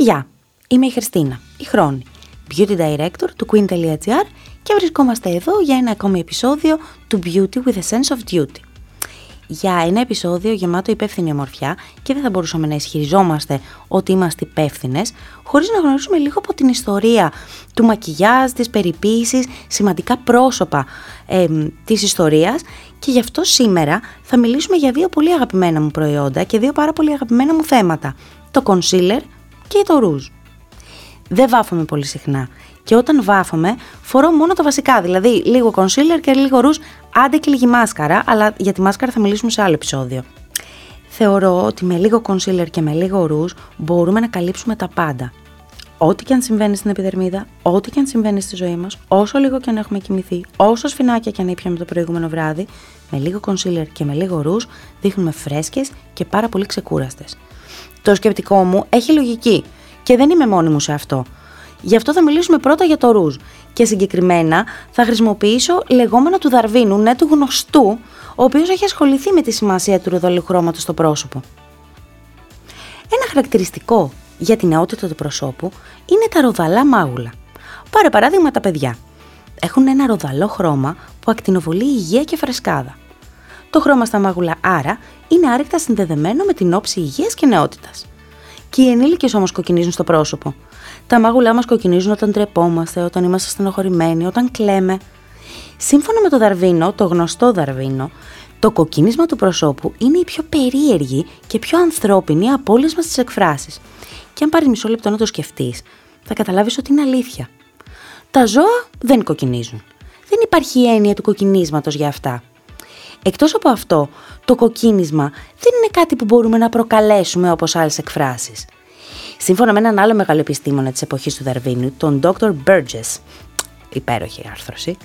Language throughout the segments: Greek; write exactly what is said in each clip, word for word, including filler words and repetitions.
Γεια, είμαι η Χριστίνα, η Χρόνη, Beauty Director του Queen.gr και βρισκόμαστε εδώ για ένα ακόμη επεισόδιο του Beauty with a sense of duty. Για ένα επεισόδιο γεμάτο υπεύθυνη ομορφιά και δεν θα μπορούσαμε να ισχυριζόμαστε ότι είμαστε υπεύθυνες χωρίς να γνωρίζουμε λίγο από την ιστορία του μακιγιάζ, της περιποίησης, σημαντικά πρόσωπα ε, της ιστορίας και γι' αυτό σήμερα θα μιλήσουμε για δύο πολύ αγαπημένα μου προϊόντα και δύο πάρα πολύ αγαπημένα μου θέματα, το concealer και το ρούζ. Δεν βάφομαι πολύ συχνά και όταν βάφομαι φορώ μόνο τα βασικά, δηλαδή λίγο concealer και λίγο ρούζ, άντε και λίγη μάσκαρα, αλλά για τη μάσκαρα θα μιλήσουμε σε άλλο επεισόδιο. Θεωρώ ότι με λίγο concealer και με λίγο ρούζ μπορούμε να καλύψουμε τα πάντα. Ό,τι και αν συμβαίνει στην επιδερμίδα, ό,τι και αν συμβαίνει στη ζωή μας, όσο λίγο και αν έχουμε κοιμηθεί, όσο σφινάκια και αν ήπιαμε το προηγούμενο βράδυ, με λίγο concealer και με λίγο ρούζ δείχνουμε φρέσκες και πάρα πολύ ξεκούραστες. Το σκεπτικό μου έχει λογική και δεν είμαι μόνη μου σε αυτό. Γι' αυτό θα μιλήσουμε πρώτα για το ρούζ και συγκεκριμένα θα χρησιμοποιήσω λεγόμενα του Δαρβίνου, ναι του γνωστού, ο οποίος έχει ασχοληθεί με τη σημασία του ροδόλιου χρώματος στο πρόσωπο. Ένα χαρακτηριστικό για την νεότητα του προσώπου είναι τα ροδαλά μάγουλα. Πάρε παράδειγμα τα παιδιά. Έχουν ένα ροδαλό χρώμα που ακτινοβολεί υγεία και φρεσκάδα. Το χρώμα στα μάγουλα άρα είναι άρρηκτα συνδεδεμένο με την όψη υγείας και νεότητας. Και οι ενήλικες όμως κοκκινίζουν στο πρόσωπο. Τα μάγουλά μας κοκκινίζουν όταν ντρεπόμαστε, όταν είμαστε στενοχωρημένοι, όταν κλαίμε. Σύμφωνα με το Δαρβίνο, το γνωστό Δαρβίνο, το κοκκίνισμα του προσώπου είναι η πιο περίεργη και πιο ανθρώπινη από όλες μας τις εκφράσεις. Και αν πάρεις μισό λεπτό να το σκεφτείς, θα καταλάβεις ότι είναι αλήθεια. Τα ζώα δεν κοκκινίζουν. Δεν υπάρχει έννοια του κοκκινίσματος για αυτά. Εκτός από αυτό, το κοκκίνισμα δεν είναι κάτι που μπορούμε να προκαλέσουμε όπως άλλες εκφράσεις. Σύμφωνα με έναν άλλο μεγάλο επιστήμονα της εποχής του Δαρβίνου, τον ντόκτορ Burgess, υπέροχη άρθρωση,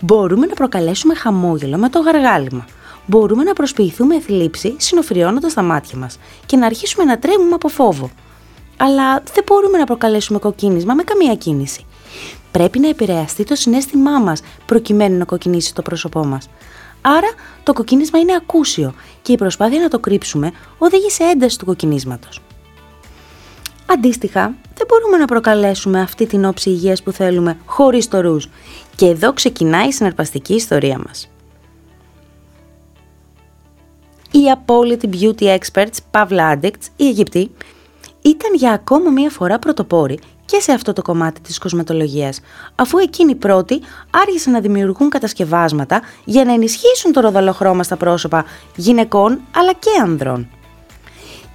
μπορούμε να προκαλέσουμε χαμόγελο με το γαργάλιμα. Μπορούμε να προσποιηθούμε θλίψη συνοφριώνοντας τα μάτια μας και να αρχίσουμε να τρέμουμε από φόβο. Αλλά δεν μπορούμε να προκαλέσουμε κοκκίνισμα με καμία κίνηση. Πρέπει να επηρεαστεί το συναίσθημά μας προκειμένου να κοκκινήσει το πρόσωπό μας. Άρα το κοκκίνισμα είναι ακούσιο και η προσπάθεια να το κρύψουμε οδηγεί σε ένταση του κοκκινίσματος. Αντίστοιχα, δεν μπορούμε να προκαλέσουμε αυτή την όψη υγείας που θέλουμε χωρίς το ρούζ. Και εδώ ξεκινάει η συναρπαστική ιστορία μας. Η απόλυτη beauty experts Pavla Adikts, η Αιγυπτή, ήταν για ακόμα μία φορά πρωτοπόρη και σε αυτό το κομμάτι της κοσματολογίας, αφού εκείνοι πρώτοι άρχισαν να δημιουργούν κατασκευάσματα για να ενισχύσουν το ροδαλό χρώμα στα πρόσωπα γυναικών αλλά και ανδρών.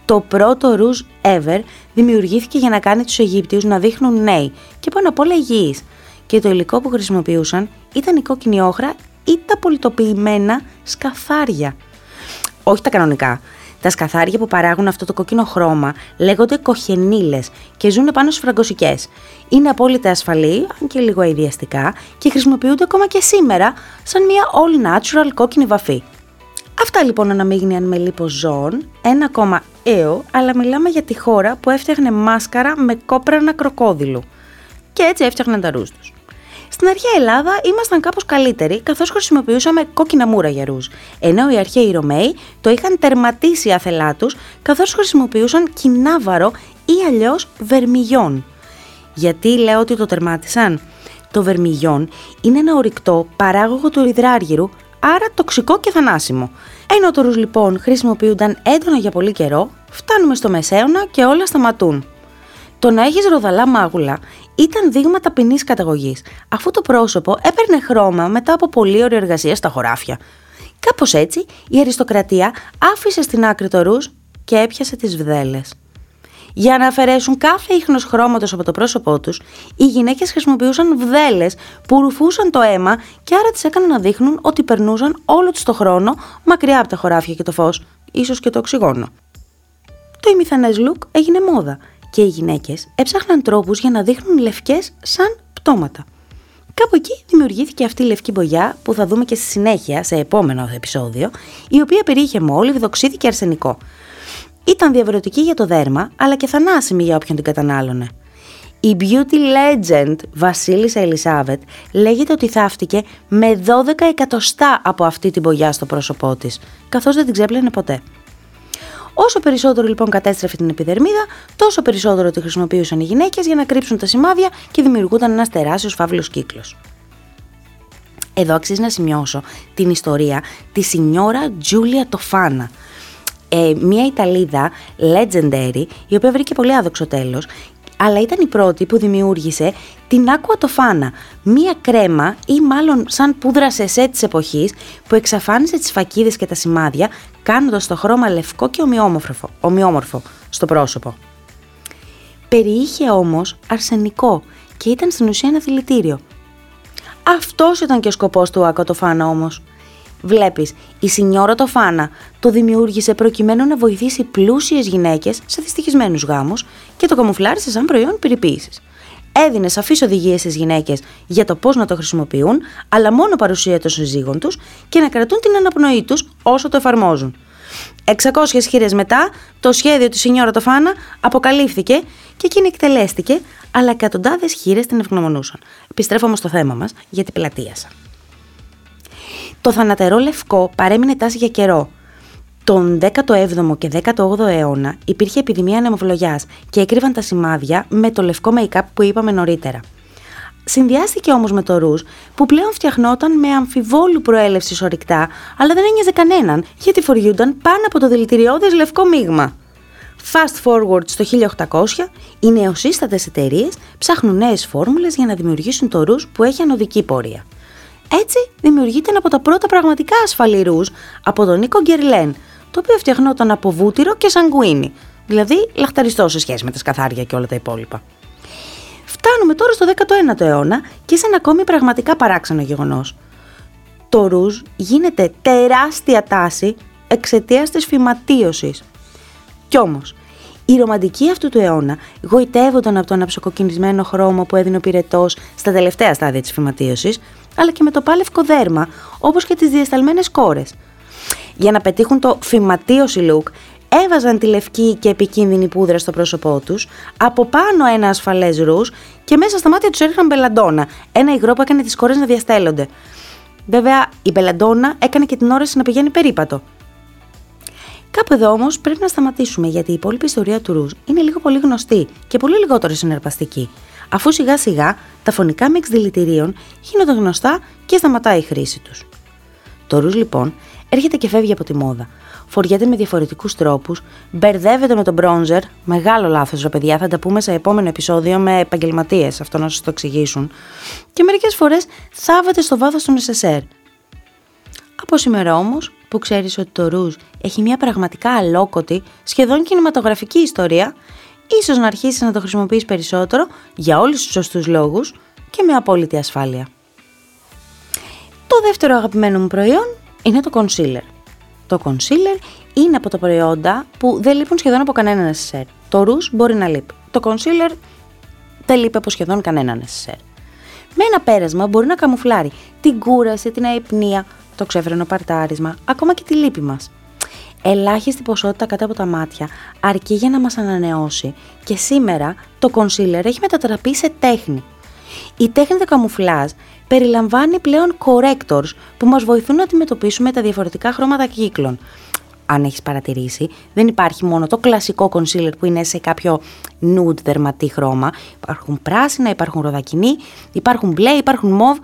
Το πρώτο ρούζ ever δημιουργήθηκε για να κάνει τους Αιγύπτιους να δείχνουν νέοι και πάνω απ' όλα υγιείς και το υλικό που χρησιμοποιούσαν ήταν η κόκκινη όχρα ή τα πολυτοποιημένα σκαθάρια. Όχι τα κανονικά. Τα σκαθάρια που παράγουν αυτό το κόκκινο χρώμα λέγονται κοχενήλες και ζουν πάνω στους φραγκοσικές. Είναι απόλυτα ασφαλή, αν και λίγο αηδιαστικά, και χρησιμοποιούνται ακόμα και σήμερα σαν μια all-natural κόκκινη βαφή. Αυτά λοιπόν αναμίγνυαν με λιποζών, ένα ακόμα αίο, αλλά μιλάμε για τη χώρα που έφτιαχνε μάσκαρα με κόπρανα κροκόδιλου. Και έτσι έφτιαχναν τα ρούζ τους. Στην αρχαία Ελλάδα ήμασταν κάπως καλύτεροι, καθώς χρησιμοποιούσαμε κόκκινα μούρα για ρούζ, ενώ οι αρχαίοι Ρωμαίοι το είχαν τερματίσει αθελά τους, καθώς χρησιμοποιούσαν κοινάβαρο ή αλλιώς βερμιγιόν. Γιατί λέω ότι το τερμάτισαν? Το βερμιγιόν είναι ένα ορυκτό παράγωγο του υδράργυρου, άρα τοξικό και θανάσιμο. Ενώ το ρούζ λοιπόν χρησιμοποιούνταν έντονα για πολύ καιρό, φτάνουμε στο μεσαίωνα και όλα σταματούν. Το να έχεις ροδαλά μάγουλα ήταν δείγμα ταπεινής καταγωγής, αφού το πρόσωπο έπαιρνε χρώμα μετά από πολλή ωρη εργασία στα χωράφια. Κάπως έτσι, η αριστοκρατία άφησε στην άκρη το ρούζ και έπιασε τις βδέλες. Για να αφαιρέσουν κάθε ίχνος χρώματος από το πρόσωπό τους, οι γυναίκες χρησιμοποιούσαν βδέλες που ρουφούσαν το αίμα και άρα τις έκαναν να δείχνουν ότι περνούσαν όλο τους το χρόνο μακριά από τα χωράφια και το φως, ίσως και το οξυγόνο. Το ημιθανές look έγινε μόδα. Και οι γυναίκες έψαχναν τρόπους για να δείχνουν λευκές σαν πτώματα. Κάπου εκεί δημιουργήθηκε αυτή η λευκή μπογιά που θα δούμε και στη συνέχεια σε επόμενο επεισόδιο, η οποία περιείχε μόλιβ, δοξίδι και αρσενικό. Ήταν διαβρωτική για το δέρμα, αλλά και θανάσιμη για όποιον την κατανάλωνε. Η beauty legend βασίλισσα Ελισάβετ λέγεται ότι θαύτηκε με δώδεκα εκατοστά από αυτή την μπογιά στο πρόσωπό της, καθώς δεν την ξέπλαινε ποτέ. Όσο περισσότερο λοιπόν κατέστρεφε την επιδερμίδα, τόσο περισσότερο τη χρησιμοποιούσαν οι γυναίκες για να κρύψουν τα σημάδια και δημιουργούνταν ένας τεράστιος φαύλος κύκλος. Εδώ αξίζει να σημειώσω την ιστορία της Σινιόρα Giulia Tofana, ε, μια Ιταλίδα legendary, η οποία βρήκε πολύ άδοξο τέλος, αλλά ήταν η πρώτη που δημιούργησε την Aqua Tofana, μία κρέμα ή μάλλον σαν πούδρα σεσέ της εποχής που εξαφάνιζε τις φακίδες και τα σημάδια, κάνοντας το χρώμα λευκό και ομοιόμορφο, ομοιόμορφο στο πρόσωπο. Περιείχε όμως αρσενικό και ήταν στην ουσία ένα δηλητήριο. Αυτός ήταν και ο σκοπός του Aqua Tofana όμως. Βλέπεις, η Signora Tofana το δημιούργησε προκειμένου να βοηθήσει πλούσιες γυναίκες σε δυστυχισμένους γάμους και το καμουφλάρισε σαν προϊόν περιποίησης. Έδινε σαφείς οδηγίες στις γυναίκες για το πώς να το χρησιμοποιούν, αλλά μόνο παρουσία των συζύγων τους και να κρατούν την αναπνοή τους όσο το εφαρμόζουν. εξακόσιες χειρές μετά, το σχέδιο της Signora Tofana αποκαλύφθηκε και εκείνη εκτελέστηκε, αλλά εκατοντάδες χειρές την ευγνωμονούσαν. Επιστρέφω όμως στο θέμα μας για την πλατείασα. Το θανατερό λευκό παρέμεινε τάση για καιρό. Τον δέκατο έβδομο και δέκατο όγδοο αιώνα υπήρχε επιδημία ανεμοβλογιάς και έκρυβαν τα σημάδια με το λευκό make-up που είπαμε νωρίτερα. Συνδυάστηκε όμως με το ρούζ που πλέον φτιαχνόταν με αμφιβόλου προέλευσης ορυκτά, αλλά δεν ένοιαζε κανέναν γιατί φοριούνταν πάνω από το δηλητηριώδες λευκό μείγμα. Fast forward στο χίλια οκτακόσια, οι νεοσύστατες εταιρείες ψάχνουν νέες φόρμουλες για να δημιουργήσουν το ρούζ που έχει ανωδική πορεία. Έτσι δημιουργείται ένα από τα πρώτα πραγματικά ασφαλή ρούζ από τον Νίκο Γκερλέν, το οποίο φτιαχνόταν από βούτυρο και σαγκουίνι, δηλαδή λαχταριστό σε σχέση με τα σκαθάρια και όλα τα υπόλοιπα. Φτάνουμε τώρα στο δέκατο ένατο αιώνα και σε ένα ακόμη πραγματικά παράξενο γεγονός. Το ρούζ γίνεται τεράστια τάση εξαιτίας της φυματίωσης. Κι όμως, οι ρομαντικοί αυτού του αιώνα γοητεύονταν από το αναψοκοκκινισμένο χρώμα που έδινε ο πυρετός στα τελευταία στάδια της φυματίωσης, αλλά και με το πάλευκο δέρμα, όπως και τις διασταλμένες κόρες. Για να πετύχουν το φυματίωση look, έβαζαν τη λευκή και επικίνδυνη πούδρα στο πρόσωπό τους, από πάνω ένα ασφαλές ρούζ και μέσα στα μάτια τους έριχναν μπελαντόνα, ένα υγρό που έκανε τις κόρες να διαστέλλονται. Βέβαια, η μπελαντόνα έκανε και την όραση να πηγαίνει περίπατο. Κάπου εδώ όμως πρέπει να σταματήσουμε, γιατί η υπόλοιπη ιστορία του ρούζ είναι λίγο πολύ γνωστή και πολύ λιγότερο συναρπαστική, αφού σιγά σιγά τα φωνικά μιξ δηλητηρίων γίνονται γνωστά και σταματάει η χρήση τους. Το ρούζ λοιπόν έρχεται και φεύγει από τη μόδα, φοριέται με διαφορετικούς τρόπους, μπερδεύεται με τον μπρόνζερ, μεγάλο λάθος ρε παιδιά, θα τα πούμε σε επόμενο επεισόδιο με επαγγελματίες αυτό να σας το εξηγήσουν, και μερικές φορές θάβεται στο βάθος του νεσεσέρ. Από σήμερα όμως, που ξέρεις ότι το ρούζ έχει μια πραγματικά αλόκοτη, σχεδόν κινηματογραφική ιστορία, ίσως να αρχίσεις να το χρησιμοποιείς περισσότερο για όλους τους σωστούς λόγους και με απόλυτη ασφάλεια. Το δεύτερο αγαπημένο μου προϊόν είναι το concealer. Το concealer είναι από τα προϊόντα που δεν λείπουν σχεδόν από κανένα νεσεσέρ. Το ρούζ μπορεί να λείπει. Το concealer δεν λείπει από σχεδόν κανένα νεσεσέρ. Με ένα πέρασμα μπορεί να καμουφλάρει την κούραση, την αϊπνία, το ξέφρενο παρτάρισμα, ακόμα και τη λύπη μας. Ελάχιστη ποσότητα κάτω από τα μάτια αρκεί για να μας ανανεώσει και σήμερα το concealer έχει μετατραπεί σε τέχνη. Η τέχνη του καμουφλάζ περιλαμβάνει πλέον correctors που μας βοηθούν να αντιμετωπίσουμε τα διαφορετικά χρώματα κύκλων. Αν έχεις παρατηρήσει, δεν υπάρχει μόνο το κλασικό concealer που είναι σε κάποιο nude δερματή χρώμα. Υπάρχουν πράσινα, υπάρχουν ροδακινή, υπάρχουν μπλε, υπάρχουν μοβ.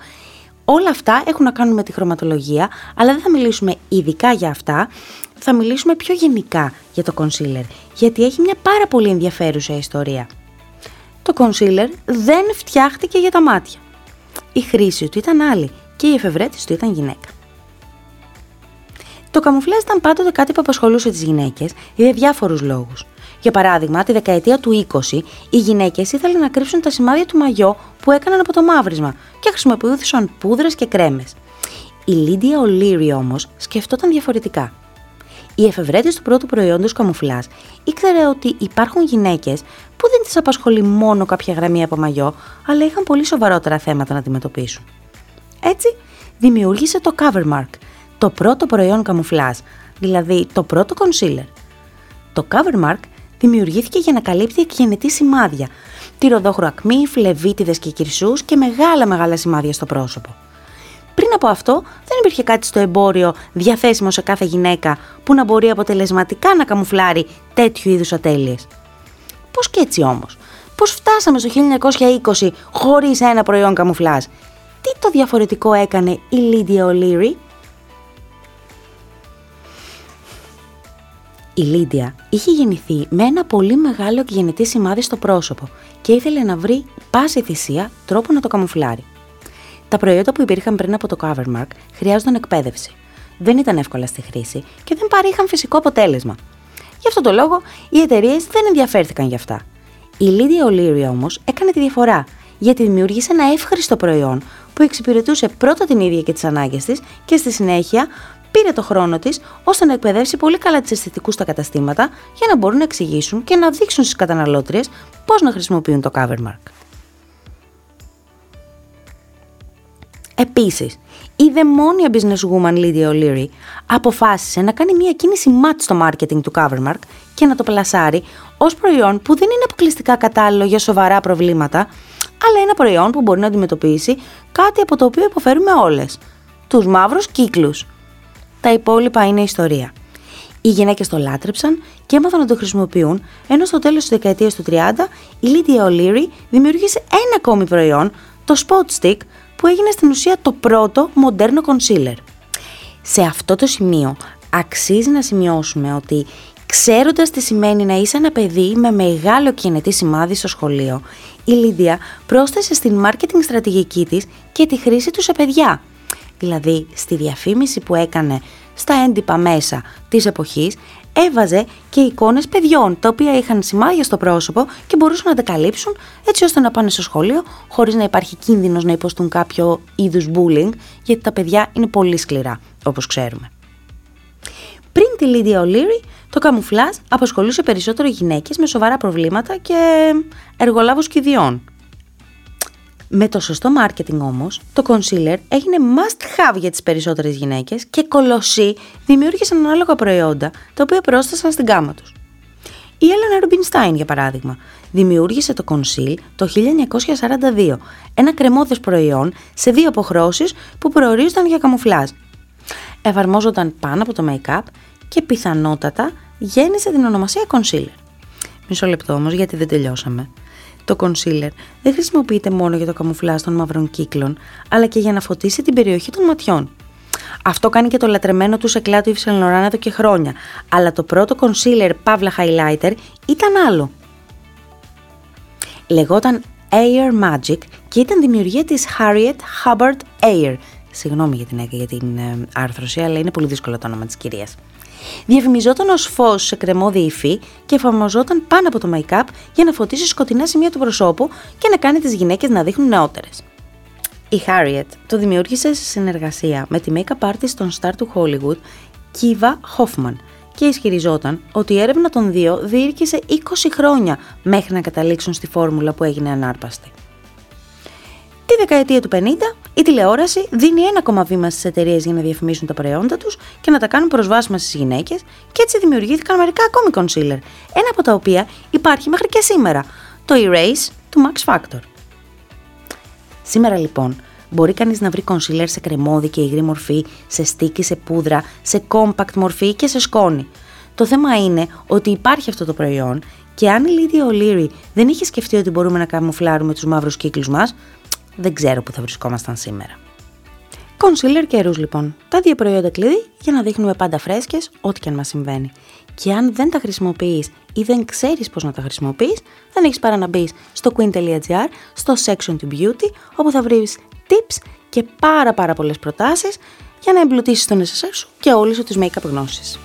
Όλα αυτά έχουν να κάνουν με τη χρωματολογία, αλλά δεν θα μιλήσουμε ειδικά για αυτά, θα μιλήσουμε πιο γενικά για το concealer, γιατί έχει μια πάρα πολύ ενδιαφέρουσα ιστορία. Το concealer δεν φτιάχτηκε για τα μάτια. Η χρήση του ήταν άλλη και η εφευρέτης του ήταν γυναίκα. Το καμουφλάζ ήταν πάντοτε κάτι που απασχολούσε τις γυναίκες για διάφορους λόγους. Για παράδειγμα, τη δεκαετία του είκοσι, οι γυναίκες ήθελαν να κρύψουν τα σημάδια του μαγιό που έκαναν από το μαύρισμα και χρησιμοποιούσαν πούδρες και κρέμες. Η Lydia O'Leary όμως σκεφτόταν διαφορετικά. Η εφευρέτης του πρώτου προϊόντος καμουφλάζ ήξερε ότι υπάρχουν γυναίκες που δεν τις απασχολεί μόνο κάποια γραμμή από μαγιό, αλλά είχαν πολύ σοβαρότερα θέματα να αντιμετωπίσουν. Έτσι, δημιούργησε το Covermark, το πρώτο προϊόν καμουφλάζ, δηλαδή το πρώτο concealer. Το Covermark δημιουργήθηκε για να καλύπτει εκγενετή σημάδια, τυροδόχρο ακμή, φλεβίτιδες και κυρσούς και μεγάλα μεγάλα σημάδια στο πρόσωπο. Πριν από αυτό, δεν υπήρχε κάτι στο εμπόριο διαθέσιμο σε κάθε γυναίκα που να μπορεί αποτελεσματικά να καμουφλάρει τέτοιου είδους ατέλειες. Πώς και έτσι όμως, πώς φτάσαμε στο χίλια εννιακόσια είκοσι χωρίς ένα προϊόν καμουφλάζ? Τι το διαφορετικό έκανε η Lydia O'Leary? Η Lydia είχε γεννηθεί με ένα πολύ μεγάλο γενετή σημάδι στο πρόσωπο και ήθελε να βρει πάση θυσία τρόπο να το καμουφλάρει. Τα προϊόντα που υπήρχαν πριν από το Covermark χρειάζονταν εκπαίδευση. Δεν ήταν εύκολα στη χρήση και δεν παρήχαν φυσικό αποτέλεσμα. Γι' αυτόν τον λόγο οι εταιρείες δεν ενδιαφέρθηκαν γι' αυτά. Η Lydia O'Leary όμως έκανε τη διαφορά, γιατί δημιούργησε ένα εύχριστο προϊόν που εξυπηρετούσε πρώτα την ίδια και τις ανάγκες της και στη συνέχεια πήρε το χρόνο της ώστε να εκπαιδεύσει πολύ καλά τις αισθητικούς στα καταστήματα για να μπορούν να εξηγήσουν και να δείξουν στις καταναλώτριες πώς να χρησιμοποιούν το Covermark. Επίσης, η δαιμόνια businesswoman Lydia O'Leary αποφάσισε να κάνει μια κίνηση ματ στο marketing του Covermark και να το πλασάρει ως προϊόν που δεν είναι αποκλειστικά κατάλληλο για σοβαρά προβλήματα, αλλά ένα προϊόν που μπορεί να αντιμετωπίσει κάτι από το οποίο υποφέρουμε όλες, τους μαύρους κύκλους. Τα υπόλοιπα είναι ιστορία. Οι γυναίκες το λάτρεψαν και έμαθαν να το χρησιμοποιούν, ενώ στο τέλος της δεκαετίας του τριάντα η Lydia O'Leary δημιούργησε ένα ακόμη προϊόν, το Spot Stick, που έγινε στην ουσία το πρώτο μοντέρνο concealer. Σε αυτό το σημείο αξίζει να σημειώσουμε ότι, ξέροντας τι σημαίνει να είσαι ένα παιδί με μεγάλο γενετή σημάδι στο σχολείο, η Lydia πρόσθεσε στην marketing στρατηγική της και τη χρήση του σε παιδιά. Δηλαδή, στη διαφήμιση που έκανε στα έντυπα μέσα της εποχής, έβαζε και εικόνες παιδιών, τα οποία είχαν σημάδια στο πρόσωπο και μπορούσαν να τα καλύψουν έτσι ώστε να πάνε στο σχολείο χωρίς να υπάρχει κίνδυνος να υποστούν κάποιο είδους bullying, γιατί τα παιδιά είναι πολύ σκληρά, όπως ξέρουμε. Πριν τη Lydia O'Leary, το καμουφλάζ απασχολούσε περισσότερο γυναίκες με σοβαρά προβλήματα και εργολάβους κηδιών. Με το σωστό marketing όμως, το concealer έγινε must have για τις περισσότερες γυναίκες και κολοσσοί δημιούργησαν ανάλογα προϊόντα τα οποία πρόσθεσαν στην γκάμα τους. Η Ellen Rubinstein, για παράδειγμα, δημιούργησε το Conceal το χίλια εννιακόσια σαράντα δύο, ένα κρεμώδες προϊόν σε δύο αποχρώσεις που προορίζονταν για καμουφλάζ. Εφαρμόζονταν πάνω από το make-up και πιθανότατα γέννησε την ονομασία Concealer. Μισό λεπτό όμως, γιατί δεν τελειώσαμε. Το concealer δεν χρησιμοποιείται μόνο για το καμουφλάζ των μαύρων κύκλων, αλλά και για να φωτίσει την περιοχή των ματιών. Αυτό κάνει και το λατρεμένο του éclat του Yves Saint Laurent εδώ και χρόνια, αλλά το πρώτο concealer Pavla Highlighter ήταν άλλο. Λεγόταν Air Magic και ήταν δημιουργία της Harriet Hubbard Air. Συγγνώμη για την, για την ε, άρθρωση, αλλά είναι πολύ δύσκολο το όνομα της κυρίας. Διαφημιζόταν ως φως σε κρεμώδη υφή και εφαρμοζόταν πάνω από το make-up για να φωτίσει σκοτεινά σημεία του προσώπου και να κάνει τις γυναίκες να δείχνουν νεότερες. Η Harriet το δημιούργησε σε συνεργασία με τη make-up artist των star του Hollywood, Kiva Hoffman, και ισχυριζόταν ότι η έρευνα των δύο διήρκησε είκοσι χρόνια μέχρι να καταλήξουν στη φόρμουλα που έγινε ανάρπαστη. Τη δεκαετία του πενήντα, η τηλεόραση δίνει ένα ακόμα βήμα στις εταιρείες για να διαφημίσουν τα προϊόντα τους και να τα κάνουν προσβάσιμα στις γυναίκες, και έτσι δημιουργήθηκαν μερικά ακόμη concealer, ένα από τα οποία υπάρχει μέχρι και σήμερα, το Erase του Max Factor. Σήμερα λοιπόν μπορεί κανείς να βρει concealer σε κρεμώδη και υγρή μορφή, σε στίκι, σε πούδρα, σε compact μορφή και σε σκόνη. Το θέμα είναι ότι υπάρχει αυτό το προϊόν και αν η Lydia O'Leary δεν είχε σκεφτεί ότι μπορούμε να καμουφλάρουμε τους μαύρους κύκλους μας, δεν ξέρω που θα βρισκόμασταν σήμερα. Concealer και ρούς λοιπόν. Τα δύο προϊόντα κλειδί για να δείχνουμε πάντα φρέσκες ό,τι και αν μας συμβαίνει. Και αν δεν τα χρησιμοποιείς ή δεν ξέρεις πώς να τα χρησιμοποιείς, δεν έχεις παρά να μπεις στο Queen.gr, στο section του Beauty, όπου θα βρεις tips και πάρα πάρα πολλές προτάσεις για να εμπλουτίσεις τον ες ες αρ σου και όλες τις make-up γνώσεις.